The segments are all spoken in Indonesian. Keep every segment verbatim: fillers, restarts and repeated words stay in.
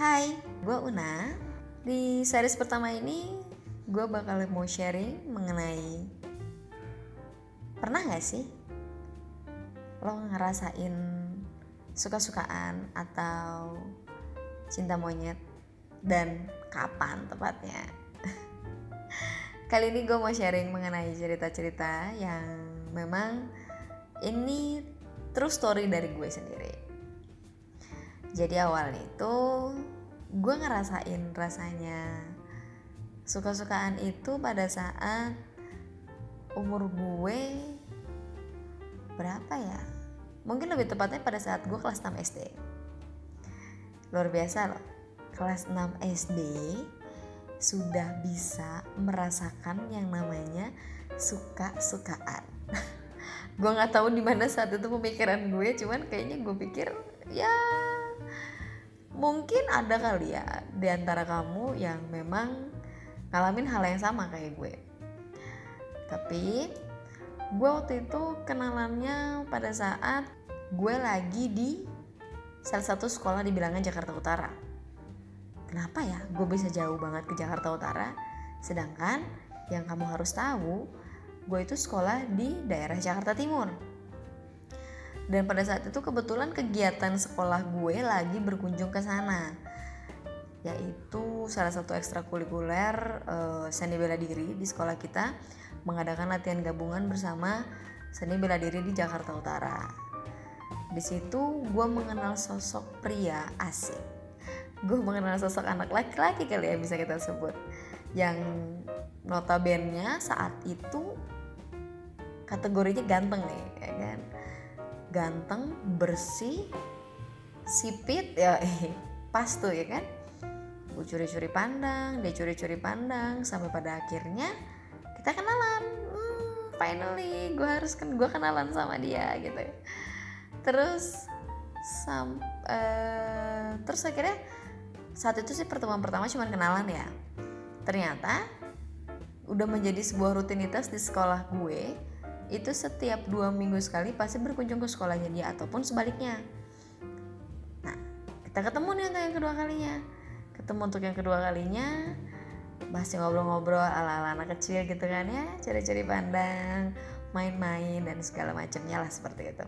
Hai, gue Una. Di series pertama ini gue bakal mau sharing mengenai pernah gak sih lo ngerasain suka-sukaan atau cinta monyet, dan kapan tepatnya. Kali ini gue mau sharing mengenai cerita-cerita yang memang ini true story dari gue sendiri. Jadi awalnya itu gue ngerasain rasanya suka-sukaan itu pada saat umur gue berapa ya? Mungkin lebih tepatnya pada saat gue kelas enam S D. Luar biasa loh, kelas enam S D sudah bisa merasakan yang namanya suka-sukaan. Gue nggak tahu di mana saat itu pemikiran gue, cuman kayaknya gue pikir ya mungkin ada kali ya di antara kamu yang memang ngalamin hal yang sama kayak gue. Tapi gue waktu itu kenalannya pada saat gue lagi di salah satu sekolah di bilangan Jakarta Utara. Kenapa ya gue bisa jauh banget ke Jakarta Utara? Sedangkan yang kamu harus tahu, gue itu sekolah di daerah Jakarta Timur. Dan pada saat itu kebetulan kegiatan sekolah gue lagi berkunjung ke sana, yaitu salah satu ekstrakurikuler eh, seni bela diri di sekolah kita mengadakan latihan gabungan bersama seni bela diri di Jakarta Utara. Di situ gue mengenal sosok pria asik. Gue mengenal sosok anak laki-laki kali ya bisa kita sebut, yang notabene-nya saat itu kategorinya ganteng nih, ya kan? Ganteng, bersih, sipit, ya eh, pas tuh ya kan? Gue curi-curi pandang, dia curi-curi pandang, sampai pada akhirnya kita kenalan. hmm, finally gue harus kan gue kenalan sama dia gitu. Terus sam, uh, terus akhirnya saat itu sih pertemuan pertama cuma kenalan ya. Ternyata udah menjadi sebuah rutinitas di sekolah gue, itu setiap dua minggu sekali pasti berkunjung ke sekolahnya dia ataupun sebaliknya. Nah, kita ketemu nih untuk yang kedua kalinya. Ketemu untuk yang kedua kalinya. Masih ngobrol-ngobrol ala-ala anak kecil gitu kan ya, cari-cari pandang, main-main dan segala macamnya lah seperti itu.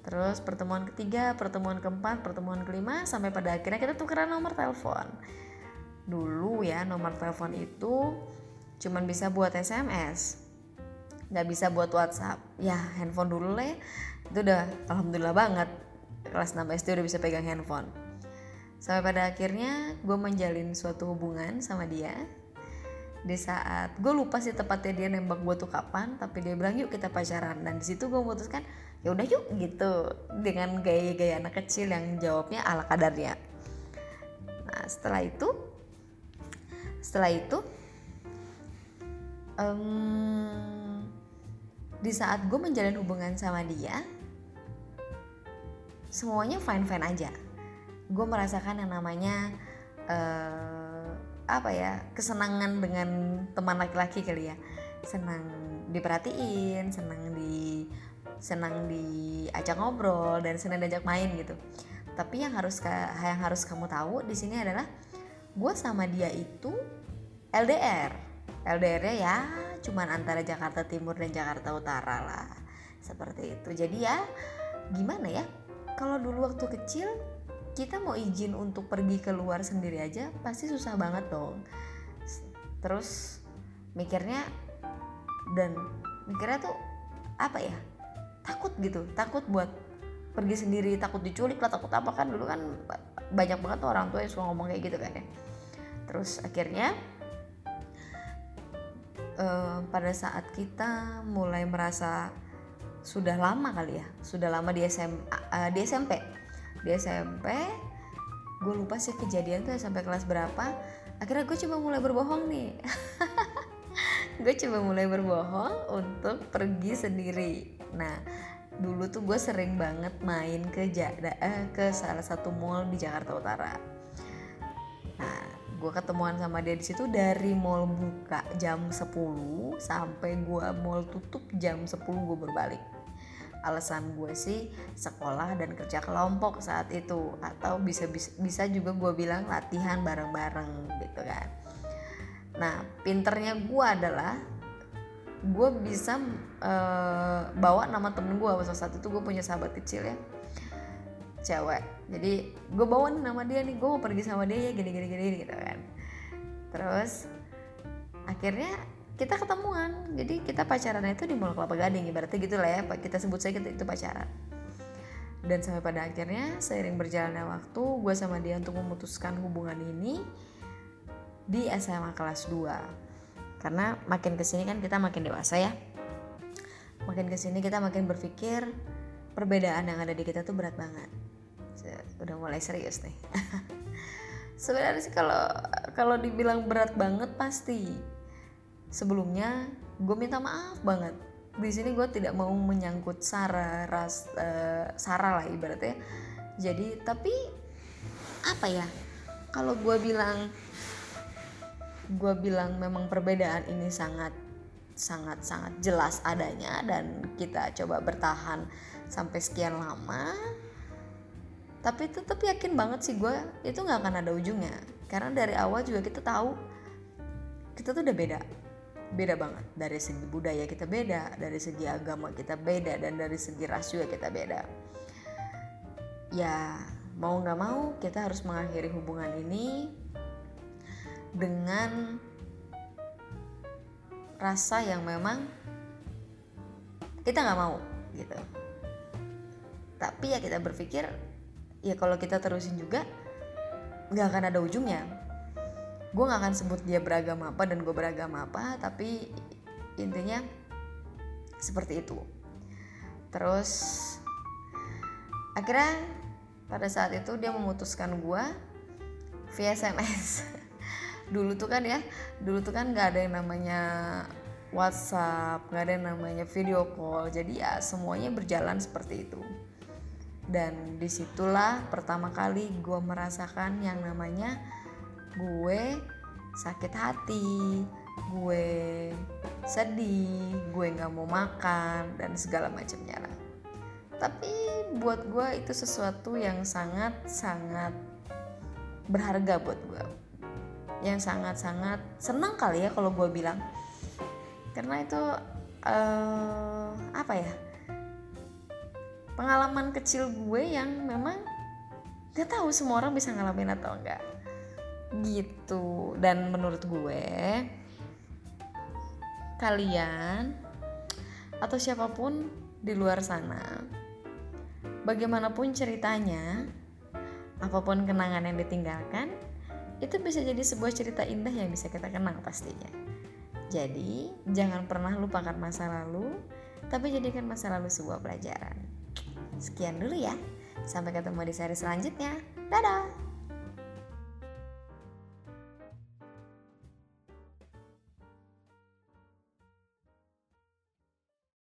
Terus pertemuan ketiga, pertemuan keempat, pertemuan kelima, sampai pada akhirnya kita tukeran nomor telepon. Dulu ya nomor telepon itu cuman bisa buat S M S, nggak bisa buat WhatsApp. Ya handphone dulu deh, itu udah alhamdulillah banget kelas enam S D udah bisa pegang handphone. Sampai pada akhirnya gue menjalin suatu hubungan sama dia. Di saat, gue lupa sih tepatnya dia nembak gue tuh kapan, tapi dia bilang yuk kita pacaran. Dan disitu gue memutuskan ya udah yuk gitu, dengan gaya-gaya anak kecil yang jawabnya ala kadarnya. Nah setelah itu, setelah itu um, di saat gue menjalin hubungan sama dia, semuanya fine-fine aja. Gue merasakan yang namanya uh, apa ya, kesenangan dengan teman laki-laki kali ya, senang diperhatiin, senang di senang diajak ngobrol dan senang diajak main gitu. Tapi yang harus yang harus kamu tahu di sini adalah gue sama dia itu L D R, L D R-nya ya cuman antara Jakarta Timur dan Jakarta Utara lah seperti itu. Jadi ya gimana ya, kalau dulu waktu kecil kita mau izin untuk pergi keluar sendiri aja pasti susah banget dong. Terus mikirnya dan mikirnya tuh apa ya, takut gitu, takut buat pergi sendiri, takut diculik lah, takut apa, kan dulu kan banyak banget tuh orang tua yang suka ngomong kayak gitu kan ya. Terus akhirnya eh, pada saat kita mulai merasa sudah lama kali ya, sudah lama di S M A, di S M P. Di S M P, gue lupa sih kejadian tuh sampai kelas berapa. Akhirnya gue coba mulai berbohong nih. Gue coba mulai berbohong untuk pergi sendiri. Nah, dulu tuh gue sering banget main ke jada, eh, ke salah satu mall di Jakarta Utara. Nah, gue ketemuan sama dia di situ dari mall buka jam sepuluh sampai gue mall tutup jam sepuluh gue berbalik. Alasan gue sih sekolah dan kerja kelompok saat itu, atau bisa bisa, bisa juga gue bilang latihan bareng-bareng gitu kan. Nah, pinternya gue adalah gue bisa e, bawa nama temen gue. Waktu saat itu gue punya sahabat kecil ya, cewek. Jadi gue bawa nih nama dia nih, gue mau pergi sama dia ya, gini-gini gitu kan. Terus akhirnya kita ketemuan, jadi kita pacarannya itu di Mall Kelapa Gading, ibaratnya gitu lah ya, kita sebut saja itu pacaran. Dan sampai pada akhirnya seiring berjalannya waktu, gue sama dia untuk memutuskan hubungan ini di S M A kelas dua, karena makin kesini kan kita makin dewasa ya, makin kesini kita makin berpikir perbedaan yang ada di kita tuh berat banget. Udah mulai serius nih. Sebenarnya sih kalau kalau dibilang berat banget pasti. Sebelumnya gue minta maaf banget. Di sini gue tidak mau menyangkut Sarah, ras, uh, Sarah lah ibaratnya. Jadi tapi apa ya? Kalau gue bilang gue bilang memang perbedaan ini sangat sangat sangat jelas adanya, dan kita coba bertahan sampai sekian lama. Tapi tetap yakin banget sih gue itu nggak akan ada ujungnya, karena dari awal juga kita tahu kita tuh udah beda. Beda banget, dari segi budaya kita beda, dari segi agama kita beda, dan dari segi ras juga kita beda. Ya mau gak mau kita harus mengakhiri hubungan ini dengan rasa yang memang kita gak mau gitu. Tapi ya kita berpikir ya kalau kita terusin juga gak akan ada ujungnya. Gue gak akan sebut dia beragama apa dan gue beragama apa, tapi intinya seperti itu. Terus akhirnya pada saat itu dia memutuskan gue via S M S. Dulu tuh kan ya, dulu tuh kan gak ada yang namanya WhatsApp, gak ada yang namanya video call. Jadi ya semuanya berjalan seperti itu. Dan disitulah pertama kali gue merasakan yang namanya gue sakit hati, gue sedih, gue gak mau makan, dan segala macamnya lah. Tapi buat gue itu sesuatu yang sangat-sangat berharga buat gue, yang sangat-sangat senang kali ya kalau gue bilang, karena itu uh, apa ya, pengalaman kecil gue yang memang gak tahu semua orang bisa ngalamin atau enggak gitu. Dan menurut gue kalian atau siapapun di luar sana, bagaimanapun ceritanya, apapun kenangan yang ditinggalkan, itu bisa jadi sebuah cerita indah yang bisa kita kenang pastinya. Jadi jangan pernah lupakan masa lalu, tapi jadikan masa lalu sebuah pelajaran. Sekian dulu ya, sampai ketemu di seri selanjutnya. Dadah.